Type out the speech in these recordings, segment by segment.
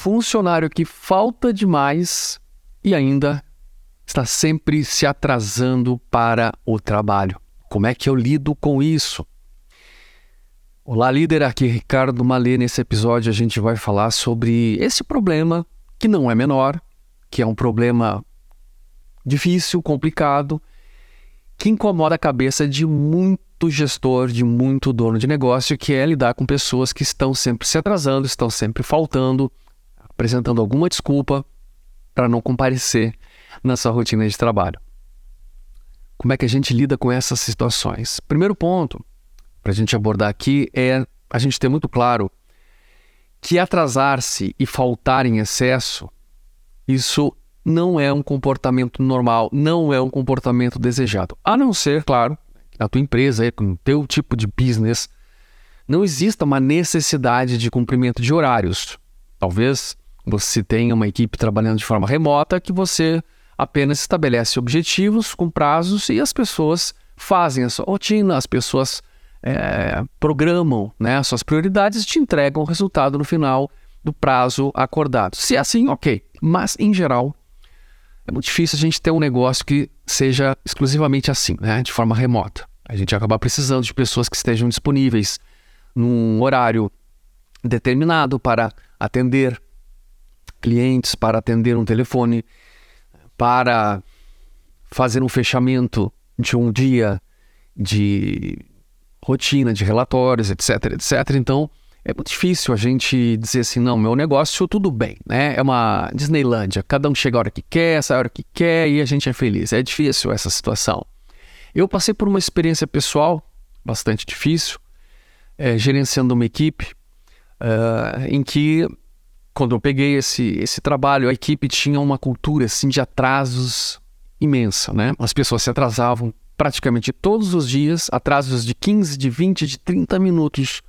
funcionário que falta demais e ainda está sempre se atrasando para o trabalho. Como é que eu lido com isso? Olá, líder, aqui é Ricardo Malê. Nesse episódio a gente vai falar sobre esse problema que não é menor, que é um problema difícil, complicado, que incomoda a cabeça de muito gestor, de muito dono de negócio, que é lidar com pessoas que estão sempre se atrasando, estão sempre faltando, apresentando alguma desculpa para não comparecer na sua rotina de trabalho. Como é que a gente lida com essas situações? Primeiro ponto para a gente abordar aqui é a gente ter muito claro que atrasar-se e faltar em excesso, isso não é um comportamento normal, não é um comportamento desejado. A não ser, claro, na tua empresa, no teu tipo de business, não exista uma necessidade de cumprimento de horários. Talvez você tenha uma equipe trabalhando de forma remota que você apenas estabelece objetivos com prazos e as pessoas fazem a sua rotina, as pessoas programam, né, as suas prioridades e te entregam o resultado no final do prazo acordado. Se é assim, ok. Mas, em geral, é muito difícil a gente ter um negócio que seja exclusivamente assim, né? De forma remota. A gente acaba precisando de pessoas que estejam disponíveis num horário determinado para atender clientes, para atender um telefone, para fazer um fechamento de um dia de rotina, de relatórios, etc, etc. Então, é muito difícil a gente dizer assim, não, meu negócio tudo bem, né? É uma Disneylândia, cada um chega a hora que quer, sai a hora que quer e a gente é feliz. É difícil essa situação. Eu passei por uma experiência pessoal bastante difícil, gerenciando uma equipe, em que, quando eu peguei esse trabalho, a equipe tinha uma cultura assim, de atrasos imensa, né? As pessoas se atrasavam praticamente todos os dias, atrasos de 15, de 20, de 30 minutos.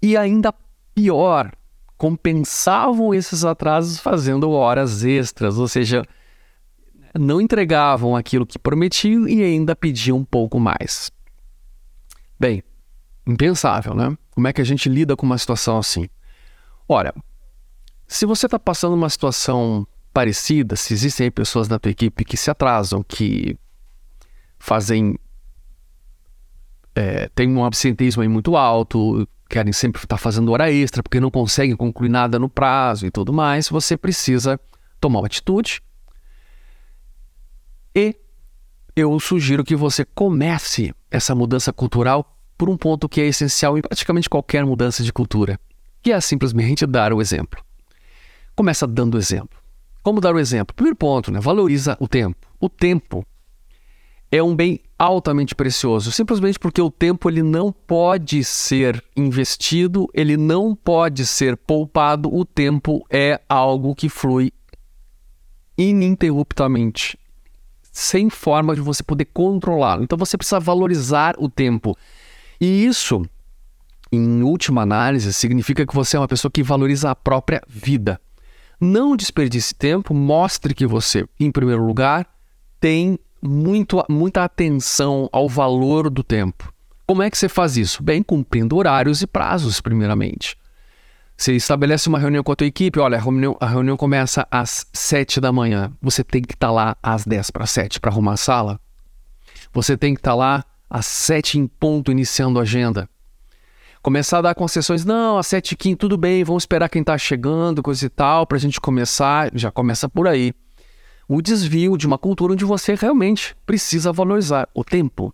E ainda pior, compensavam esses atrasos fazendo horas extras, ou seja, não entregavam aquilo que prometiam e ainda pediam um pouco mais. Bem, impensável, né? Como é que a gente lida com uma situação assim? Ora, se você está passando uma situação parecida, se existem aí pessoas na tua equipe que se atrasam, que fazem... tem um absenteísmo aí muito alto, querem sempre estar fazendo hora extra porque não conseguem concluir nada no prazo e tudo mais, você precisa tomar uma atitude. E eu sugiro que você comece essa mudança cultural por um ponto que é essencial em praticamente qualquer mudança de cultura, que é simplesmente dar o exemplo. Começa dando o exemplo. Como dar o exemplo? Primeiro ponto, né? Valoriza o tempo. O tempo é um bem altamente precioso, simplesmente porque o tempo ele não pode ser investido, ele não pode ser poupado, o tempo é algo que flui ininterruptamente, sem forma de você poder controlá-lo. Então você precisa valorizar o tempo. E isso, em última análise, significa que você é uma pessoa que valoriza a própria vida. Não desperdice tempo, mostre que você, em primeiro lugar, tem muita atenção ao valor do tempo. Como é que você faz isso? Bem, cumprindo horários e prazos, primeiramente. Você estabelece uma reunião com a tua equipe, olha, a reunião começa às 7 da manhã. Você tem que estar lá às 10 para 7 para arrumar a sala. Você tem que estar lá às 7 em ponto, iniciando a agenda. Começar a dar concessões, não, às 7h15, tudo bem, vamos esperar quem está chegando, coisa e tal, para a gente começar, já começa por aí. O desvio de uma cultura onde você realmente precisa valorizar o tempo.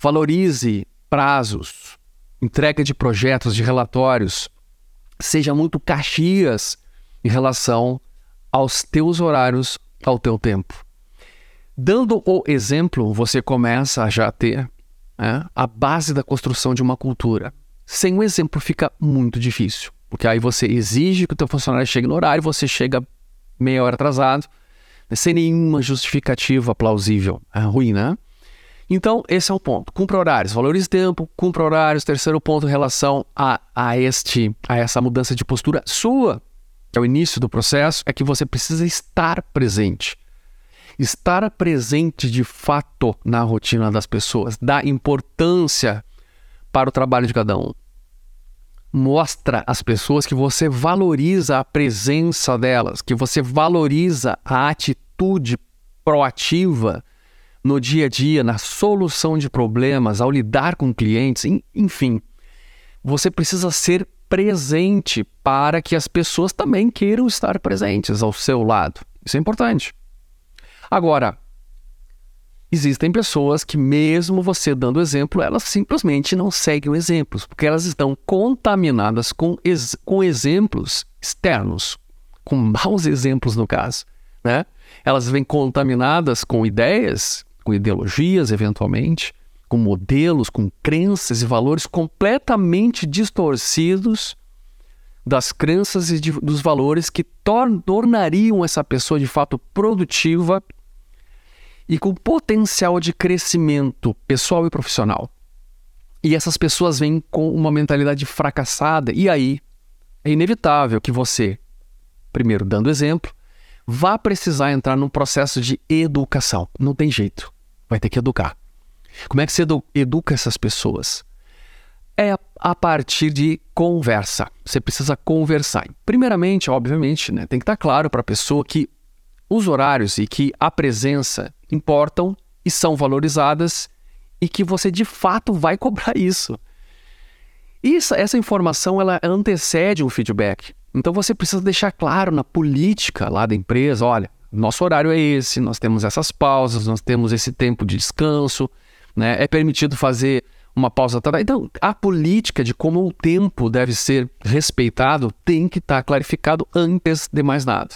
Valorize prazos, entrega de projetos, de relatórios. Seja muito caxias em relação aos teus horários, ao teu tempo. Dando o exemplo, você começa a já ter a base da construção de uma cultura. Sem o exemplo fica muito difícil, porque aí você exige que o teu funcionário chegue no horário, você chega meia hora atrasado, sem nenhuma justificativa plausível. É ruim, né? Então, esse é o ponto. Cumpra horários, valorize tempo, cumpra horários. Terceiro ponto em relação a essa mudança de postura sua, que é o início do processo, é que você precisa estar presente. Estar presente de fato na rotina das pessoas, dar importância para o trabalho de cada um. Mostra às pessoas que você valoriza a presença delas, que você valoriza a atitude proativa no dia a dia, na solução de problemas, ao lidar com clientes, enfim. Você precisa ser presente para que as pessoas também queiram estar presentes ao seu lado. Isso é importante. Agora, existem pessoas que mesmo você dando exemplo, elas simplesmente não seguem exemplos, porque elas estão contaminadas com exemplos externos, com maus exemplos no caso, né? Elas vêm contaminadas com ideias, com ideologias eventualmente, com modelos, com crenças e valores completamente distorcidos das crenças e dos valores que tornariam essa pessoa de fato produtiva e com potencial de crescimento pessoal e profissional. E essas pessoas vêm com uma mentalidade fracassada. E aí, é inevitável que você, primeiro dando exemplo, vá precisar entrar num processo de educação. Não tem jeito. Vai ter que educar. Como é que você educa essas pessoas? É a partir de conversa. Você precisa conversar. Primeiramente, obviamente, né, tem que estar claro para a pessoa que os horários e que a presença importam e são valorizadas e que você de fato vai cobrar isso. Essa informação ela antecede um feedback. Então você precisa deixar claro na política lá da empresa, olha, nosso horário é esse, nós temos essas pausas, nós temos esse tempo de descanso, né? É permitido fazer uma pausa. Então a política de como o tempo deve ser respeitado tem que estar clarificado antes de mais nada.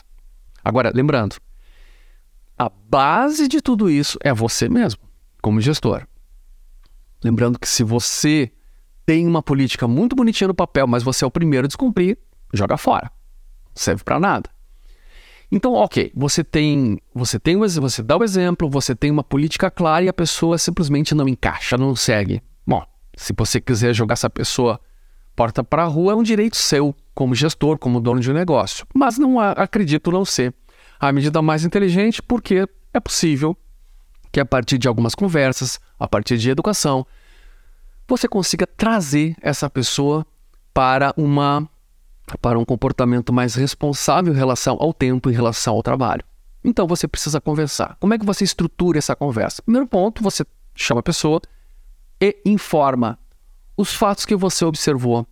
Agora, lembrando, a base de tudo isso é você mesmo, como gestor. Lembrando que se você tem uma política muito bonitinha no papel, mas você é o primeiro a descumprir, joga fora. Não serve para nada. Então, ok, você dá o exemplo, você tem uma política clara e a pessoa simplesmente não encaixa, não segue. Bom, se você quiser jogar essa pessoa porta para a rua, é um direito seu, como gestor, como dono de um negócio. Mas não acredito não ser a medida mais inteligente, porque é possível que a partir de algumas conversas, a partir de educação, você consiga trazer essa pessoa para um comportamento mais responsável em relação ao tempo, em relação ao trabalho. Então você precisa conversar. Como é que você estrutura essa conversa? Primeiro ponto, você chama a pessoa e informa os fatos que você observou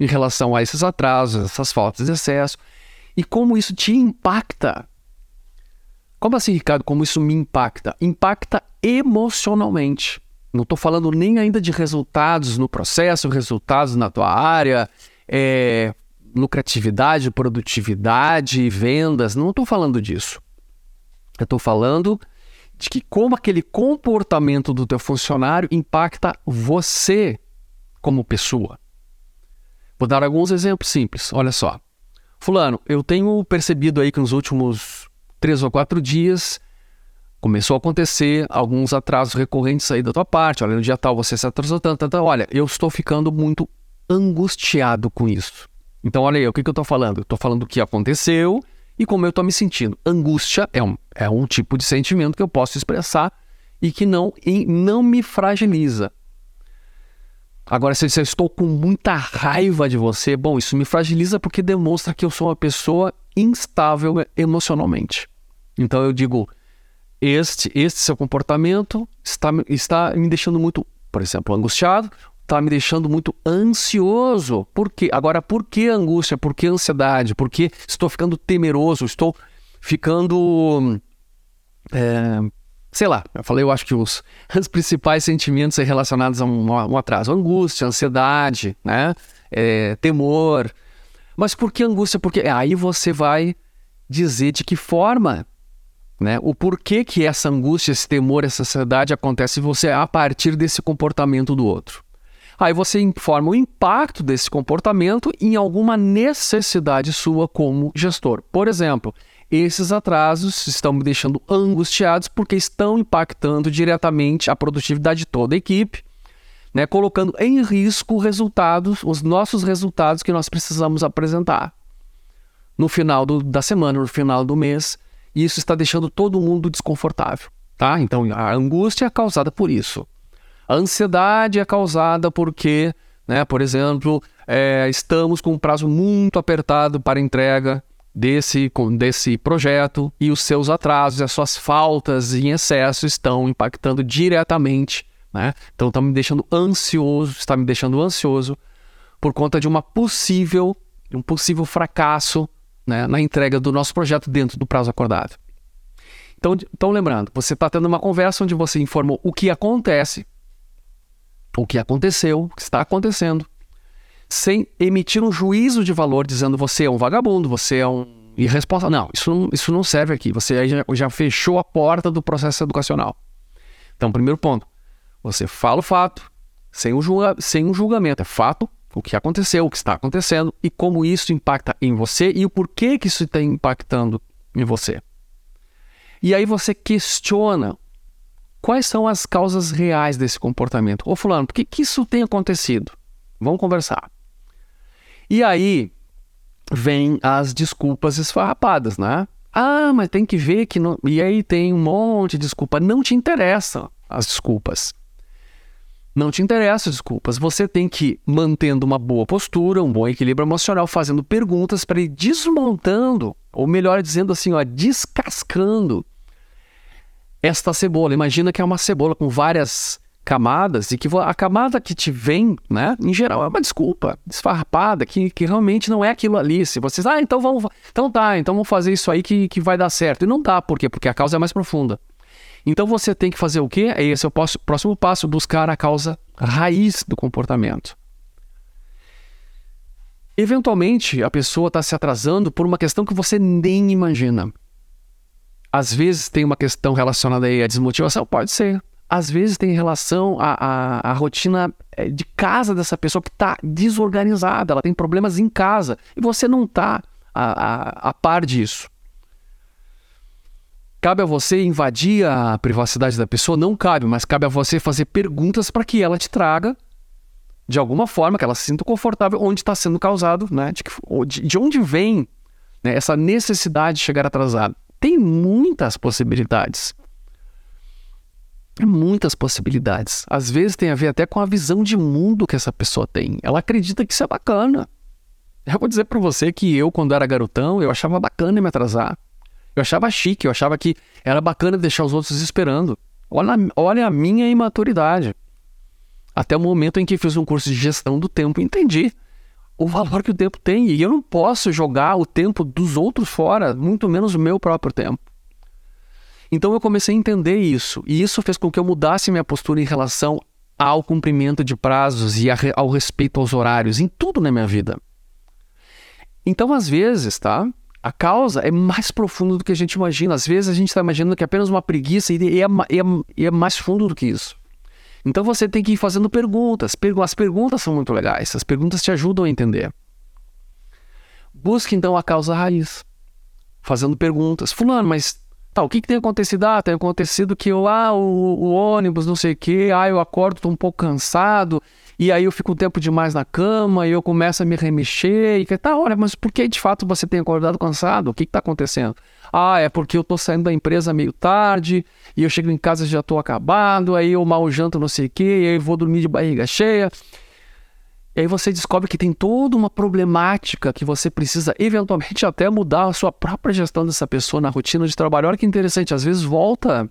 em relação a esses atrasos, essas faltas de excesso e como isso te impacta. Como assim, Ricardo? Como isso me impacta? Impacta emocionalmente. Não estou falando nem ainda de resultados no processo, resultados na tua área, lucratividade, produtividade e vendas. Não estou falando disso. Eu estou falando de que como aquele comportamento do teu funcionário impacta você como pessoa. Vou dar alguns exemplos simples. Olha só. Fulano, eu tenho percebido aí que nos últimos 3 ou 4 dias começou a acontecer alguns atrasos recorrentes aí da tua parte. Olha, no dia tal você se atrasou tanto. Olha, eu estou ficando muito angustiado com isso. Então, olha aí, o que eu estou falando? Eu estou falando o que aconteceu e como eu estou me sentindo. Angústia é um tipo de sentimento que eu posso expressar e que não me fragiliza. Agora, se eu estou com muita raiva de você, bom, isso me fragiliza porque demonstra que eu sou uma pessoa instável emocionalmente. Então, eu digo... Este seu comportamento está me deixando muito, por exemplo, angustiado, está me deixando muito ansioso. Por quê? Agora, por que angústia? Por que ansiedade? Por que estou ficando temeroso? Estou ficando... eu acho que os principais sentimentos relacionados a um atraso. Angústia, ansiedade, né? Temor. Mas por que angústia? Porque aí você vai dizer de que forma... Né? O porquê que essa angústia, esse temor, essa ansiedade acontece em você a partir desse comportamento do outro. Aí você informa o impacto desse comportamento em alguma necessidade sua como gestor. Por exemplo, esses atrasos estão me deixando angustiados porque estão impactando diretamente a produtividade de toda a equipe, né? Colocando em risco os nossos resultados que nós precisamos apresentar no final da semana, no final do mês. E isso está deixando todo mundo desconfortável, tá? Então, a angústia é causada por isso. A ansiedade é causada porque né? Por exemplo, estamos com um prazo muito apertado para entrega desse projeto e os seus atrasos, as suas faltas em excesso estão impactando diretamente, né? Então está me deixando ansioso por conta de um possível fracasso, né, na entrega do nosso projeto dentro do prazo acordado. Então lembrando, você está tendo uma conversa onde você informou o que acontece, o que aconteceu, o que está acontecendo, sem emitir um juízo de valor dizendo você é um vagabundo, você é um irresponsável. Não, isso não serve aqui. Você aí já fechou a porta do processo educacional. Então, primeiro ponto, você fala o fato, sem um julgamento. É fato, o que aconteceu, o que está acontecendo e como isso impacta em você e o porquê que isso está impactando em você. E aí você questiona quais são as causas reais desse comportamento. Ô fulano, por que isso tem acontecido? Vamos conversar. E aí vem as desculpas esfarrapadas, né? Ah, mas tem que ver que... Não... E aí tem um monte de desculpa. Não te interessam as desculpas. Não te interessam as desculpas. Você tem que ir mantendo uma boa postura, um bom equilíbrio emocional, fazendo perguntas para ir desmontando, ou melhor dizendo assim, ó, descascando esta cebola. Imagina que é uma cebola com várias camadas e que a camada que te vem, né, em geral, é uma desculpa esfarrapada que realmente não é aquilo ali. Se vocês, então vamos fazer isso aí que vai dar certo. E não dá, por quê? Porque a causa é mais profunda. Então você tem que fazer o quê? Esse é o próximo passo, buscar a causa raiz do comportamento. Eventualmente, a pessoa está se atrasando por uma questão que você nem imagina. Às vezes tem uma questão relacionada aí à desmotivação, pode ser. Às vezes tem relação à rotina de casa dessa pessoa que está desorganizada, ela tem problemas em casa e você não está a par disso. Cabe a você invadir a privacidade da pessoa? Não cabe, mas cabe a você fazer perguntas para que ela te traga, de alguma forma, que ela se sinta confortável, onde está sendo causado, né? De onde vem, né, essa necessidade de chegar atrasado. Tem muitas possibilidades. Muitas possibilidades. Às vezes tem a ver até com a visão de mundo que essa pessoa tem. Ela acredita que isso é bacana. Eu vou dizer pra você que eu, quando era garotão, eu achava bacana me atrasar. Eu achava chique, eu achava que era bacana deixar os outros esperando. Olha a minha imaturidade. Até o momento em que fiz um curso de gestão do tempo, entendi o valor que o tempo tem. E eu não posso jogar o tempo dos outros fora, muito menos o meu próprio tempo. Então eu comecei a entender isso, e isso fez com que eu mudasse minha postura em relação ao cumprimento de prazos e ao respeito aos horários, em tudo na minha vida. Então às vezes, tá? A causa é mais profunda do que a gente imagina. Às vezes a gente está imaginando que é apenas uma preguiça e é mais fundo do que isso. Então você tem que ir fazendo perguntas. As perguntas são muito legais, as perguntas te ajudam a entender. Busque então a causa raiz, fazendo perguntas. Fulano, mas... Tá, o que tem acontecido? Ah, tem acontecido que eu, o ônibus, não sei o quê, eu acordo, tô um pouco cansado, e aí eu fico um tempo demais na cama, e eu começo a me remexer, e tá, olha, mas por que de fato você tem acordado cansado? O que tá acontecendo? Ah, é porque eu tô saindo da empresa meio tarde, e eu chego em casa e já tô acabado, aí eu mal janto, não sei o quê, e aí eu vou dormir de barriga cheia. E aí você descobre que tem toda uma problemática que você precisa eventualmente até mudar a sua própria gestão dessa pessoa na rotina de trabalho. Olha que interessante, às vezes volta,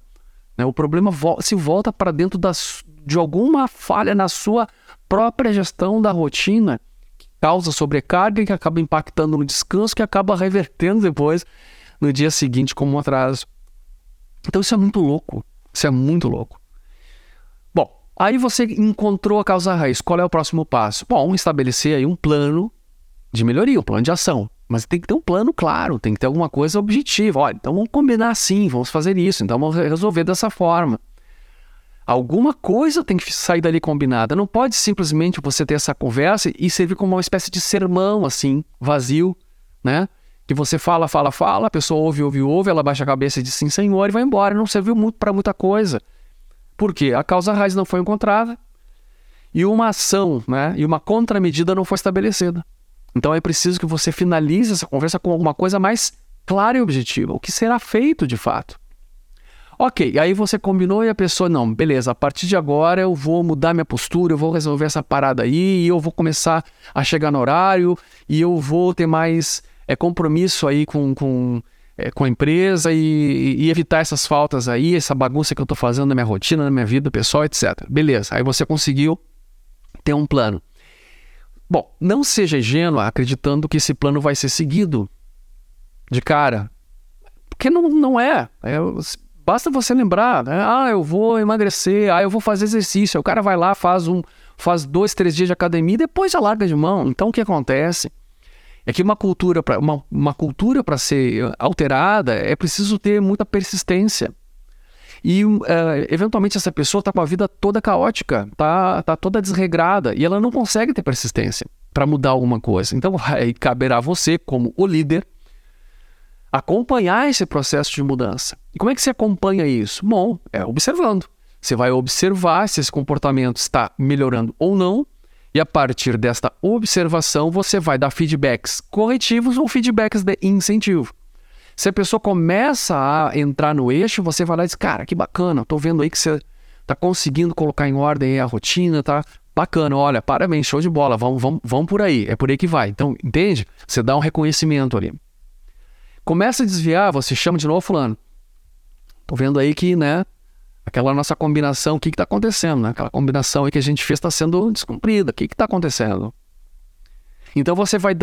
né, o problema se volta para dentro de alguma falha na sua própria gestão da rotina, que causa sobrecarga, que acaba impactando no descanso, que acaba revertendo depois no dia seguinte como um atraso. Então isso é muito louco, isso é muito louco. Aí você encontrou a causa raiz. Qual é o próximo passo? Bom, estabelecer aí um plano de melhoria, um plano de ação. Mas tem que ter um plano claro, tem que ter alguma coisa objetiva. Olha, então vamos combinar assim, vamos fazer isso, então vamos resolver dessa forma. Alguma coisa tem que sair dali combinada. Não pode simplesmente você ter essa conversa e servir como uma espécie de sermão, assim, vazio, né? Que você fala, a pessoa ouve, ela baixa a cabeça e diz sim, senhor, e vai embora. Não serviu muito para muita coisa. Por quê? A causa raiz não foi encontrada e uma ação, né, e uma contramedida não foi estabelecida. Então é preciso que você finalize essa conversa com alguma coisa mais clara e objetiva. O que será feito de fato? Ok, aí você combinou e a pessoa, não, beleza, a partir de agora eu vou mudar minha postura, eu vou resolver essa parada aí, e eu vou começar a chegar no horário, e eu vou ter mais compromisso aí com a empresa e evitar essas faltas aí, essa bagunça que eu tô fazendo na minha rotina, na minha vida pessoal, etc. Beleza, aí você conseguiu ter um plano. Bom, não seja ingênua acreditando que esse plano vai ser seguido de cara, porque não é. Basta você lembrar, né? Ah, eu vou emagrecer, ah, eu vou fazer exercício. O cara vai lá, faz 2, 3 dias de academia e depois já larga de mão. Então, o que acontece é que uma cultura para ser alterada é preciso ter muita persistência. E, eventualmente, essa pessoa está com a vida toda caótica, está toda desregrada e ela não consegue ter persistência para mudar alguma coisa. Então, aí caberá a você, como o líder, acompanhar esse processo de mudança. E como é que você acompanha isso? Bom, observando. Você vai observar se esse comportamento está melhorando ou não, e a partir desta observação você vai dar feedbacks corretivos ou feedbacks de incentivo. Se a pessoa começa a entrar no eixo, você vai lá e diz, cara, que bacana, tô vendo aí que você tá conseguindo colocar em ordem a rotina, tá? Bacana, olha, parabéns, show de bola, vamos por aí, é por aí que vai. Então, entende? Você dá um reconhecimento ali. Começa a desviar, você chama de novo fulano. Tô vendo aí que, né, aquela nossa combinação, o que tá acontecendo, né? Aquela combinação aí que a gente fez tá sendo descumprida, o que tá acontecendo? Então você vai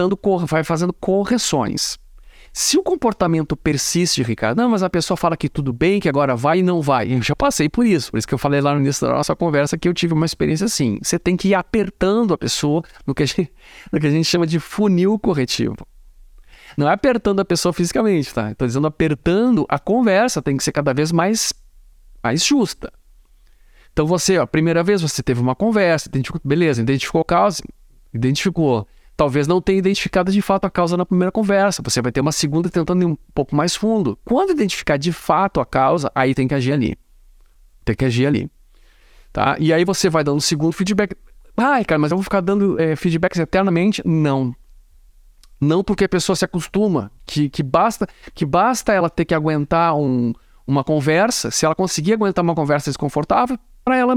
fazendo correções. Se o comportamento persiste, Ricardo, não, mas a pessoa fala que tudo bem, que agora vai e não vai. Eu já passei por isso que eu falei lá no início da nossa conversa que eu tive uma experiência assim. Você tem que ir apertando a pessoa no que a gente chama de funil corretivo. Não é apertando a pessoa fisicamente, tá? Estou dizendo apertando a conversa, tem que ser cada vez mais justa. Então você, a primeira vez você teve uma conversa, beleza, identificou a causa, Talvez não tenha identificado de fato a causa na primeira conversa, você vai ter uma segunda tentando ir um pouco mais fundo. Quando identificar de fato a causa, aí tem que agir ali. Tá? E aí você vai dando um segundo feedback. Ai, cara, mas eu vou ficar dando feedbacks eternamente? Não. Não porque a pessoa se acostuma, que basta ela ter que aguentar uma conversa, se ela conseguir aguentar uma conversa desconfortável, para ela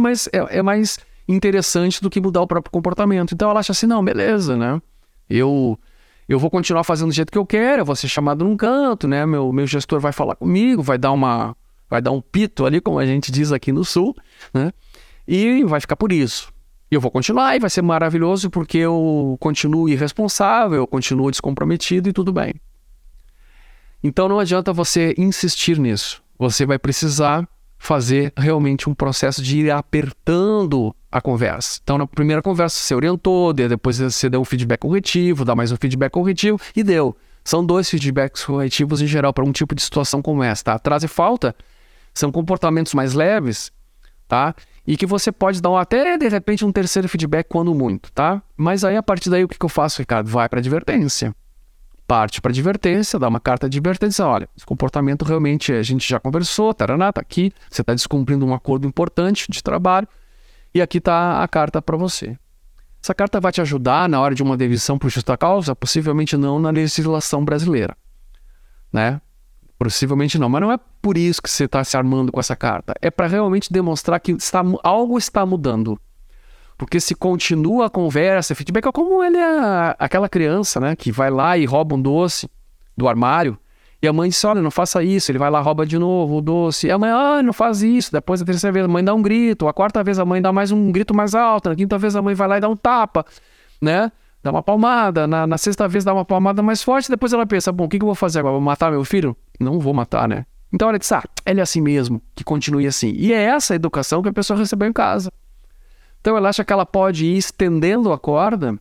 é mais interessante do que mudar o próprio comportamento. Então ela acha assim, não, beleza, né? Eu vou continuar fazendo do jeito que eu quero, eu vou ser chamado num canto, né? Meu gestor vai falar comigo, vai dar um pito ali, como a gente diz aqui no Sul, né? E vai ficar por isso. E eu vou continuar e vai ser maravilhoso porque eu continuo irresponsável, eu continuo descomprometido e tudo bem. Então não adianta você insistir nisso. Você vai precisar fazer realmente um processo de ir apertando a conversa. Então na primeira conversa você orientou, depois você deu um feedback corretivo, dá mais um feedback corretivo e deu. São 2 feedbacks corretivos em geral para um tipo de situação como essa, tá? Atraso e falta são comportamentos mais leves, tá? E que você pode dar até, de repente, um terceiro feedback quando muito, tá? Mas aí, a partir daí, o que eu faço, Ricardo? Vai para advertência. Parte para advertência, dá uma carta de advertência. Olha, esse comportamento realmente a gente já conversou, tá aqui, você está descumprindo um acordo importante de trabalho e aqui está a carta para você. Essa carta vai te ajudar na hora de uma deviação por justa causa? Possivelmente não na legislação brasileira, né? Possivelmente não, mas não é por isso que você está se armando com essa carta. É para realmente demonstrar que algo está mudando. Porque se continua a conversa, feedback é como ele é aquela criança, né, que vai lá e rouba um doce do armário e a mãe diz, olha, não faça isso. Ele vai lá, rouba de novo o doce. E a mãe, não faz isso. Depois da terceira vez a mãe dá um grito. A quarta vez a mãe dá mais um grito mais alto. Na quinta vez a mãe vai lá e dá um tapa, né? Dá uma palmada, na sexta vez dá uma palmada mais forte, depois ela pensa, bom, o que eu vou fazer agora? Vou matar meu filho? Não vou matar, né? Então ela diz, ele é assim mesmo, que continue assim. E é essa a educação que a pessoa recebeu em casa. Então ela acha que ela pode ir estendendo a corda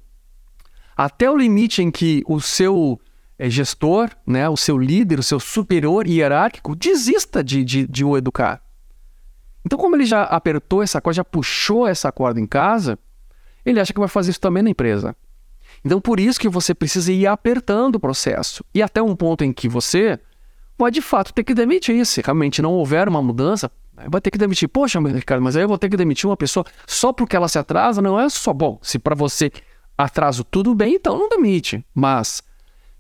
até o limite em que o seu gestor, né, o seu líder, o seu superior hierárquico, desista de o educar. Então como ele já apertou essa corda, já puxou essa corda em casa, ele acha que vai fazer isso também na empresa. Então, por isso que você precisa ir apertando o processo. E até um ponto em que você vai, de fato, ter que demitir. Se realmente não houver uma mudança, vai ter que demitir. Poxa, Ricardo, mas aí eu vou ter que demitir uma pessoa só porque ela se atrasa? Não é só bom. Se para você atraso tudo bem, então não demite. Mas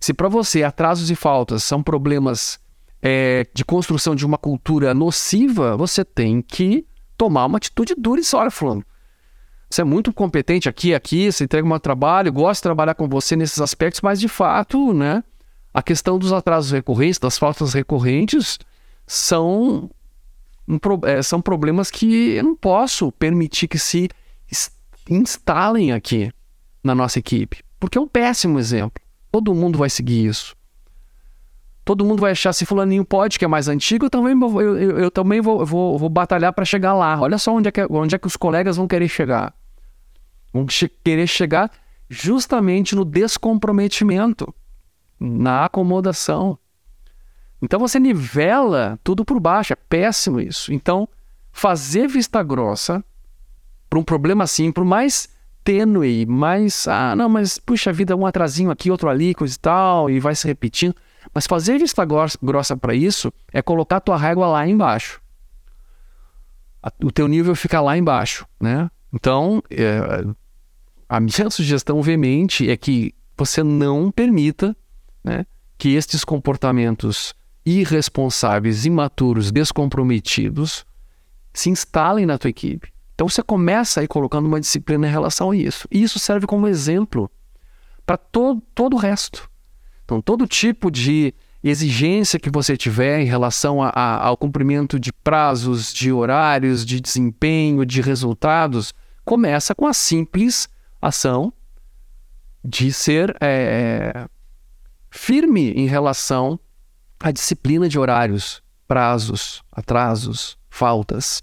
se para você atrasos e faltas são problemas de construção de uma cultura nociva, você tem que tomar uma atitude dura e só, fulano. Você é muito competente aqui, você entrega um trabalho, gosta de trabalhar com você nesses aspectos, mas de fato, né, a questão dos atrasos recorrentes, das faltas recorrentes, são problemas que eu não posso permitir que se instalem aqui na nossa equipe, porque é um péssimo exemplo. Todo mundo vai seguir isso. Todo mundo vai achar, se fulaninho pode, que é mais antigo, eu também vou batalhar para chegar lá. Olha só onde é que os colegas vão querer chegar. Vão querer chegar justamente no descomprometimento, na acomodação. Então você nivela tudo por baixo, é péssimo isso. Então, fazer vista grossa para um problema assim, por mais tênue, mais, mas puxa vida, um atrasinho aqui, outro ali, coisa e tal, e vai se repetindo. Mas fazer vista grossa para isso é colocar a tua régua lá embaixo. O teu nível fica lá embaixo, né? Então, a minha sugestão veemente é que você não permita, né, que estes comportamentos irresponsáveis, imaturos, descomprometidos se instalem na tua equipe. Então, você começa aí colocando uma disciplina em relação a isso. E isso serve como exemplo para todo o resto. Então, todo tipo de exigência que você tiver em relação ao cumprimento de prazos, de horários, de desempenho, de resultados, começa com a simples ação de ser firme em relação à disciplina de horários, prazos, atrasos, faltas.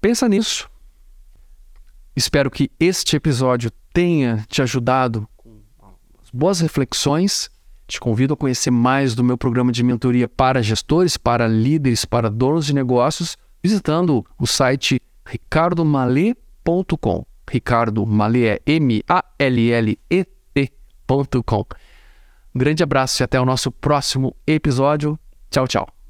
Pensa nisso. Espero que este episódio tenha te ajudado. Boas reflexões, te convido a conhecer mais do meu programa de mentoria para gestores, para líderes, para donos de negócios, visitando o site ricardomalê.com. Ricardo Malê é mallet.com. Um grande abraço e até o nosso próximo episódio. Tchau, tchau.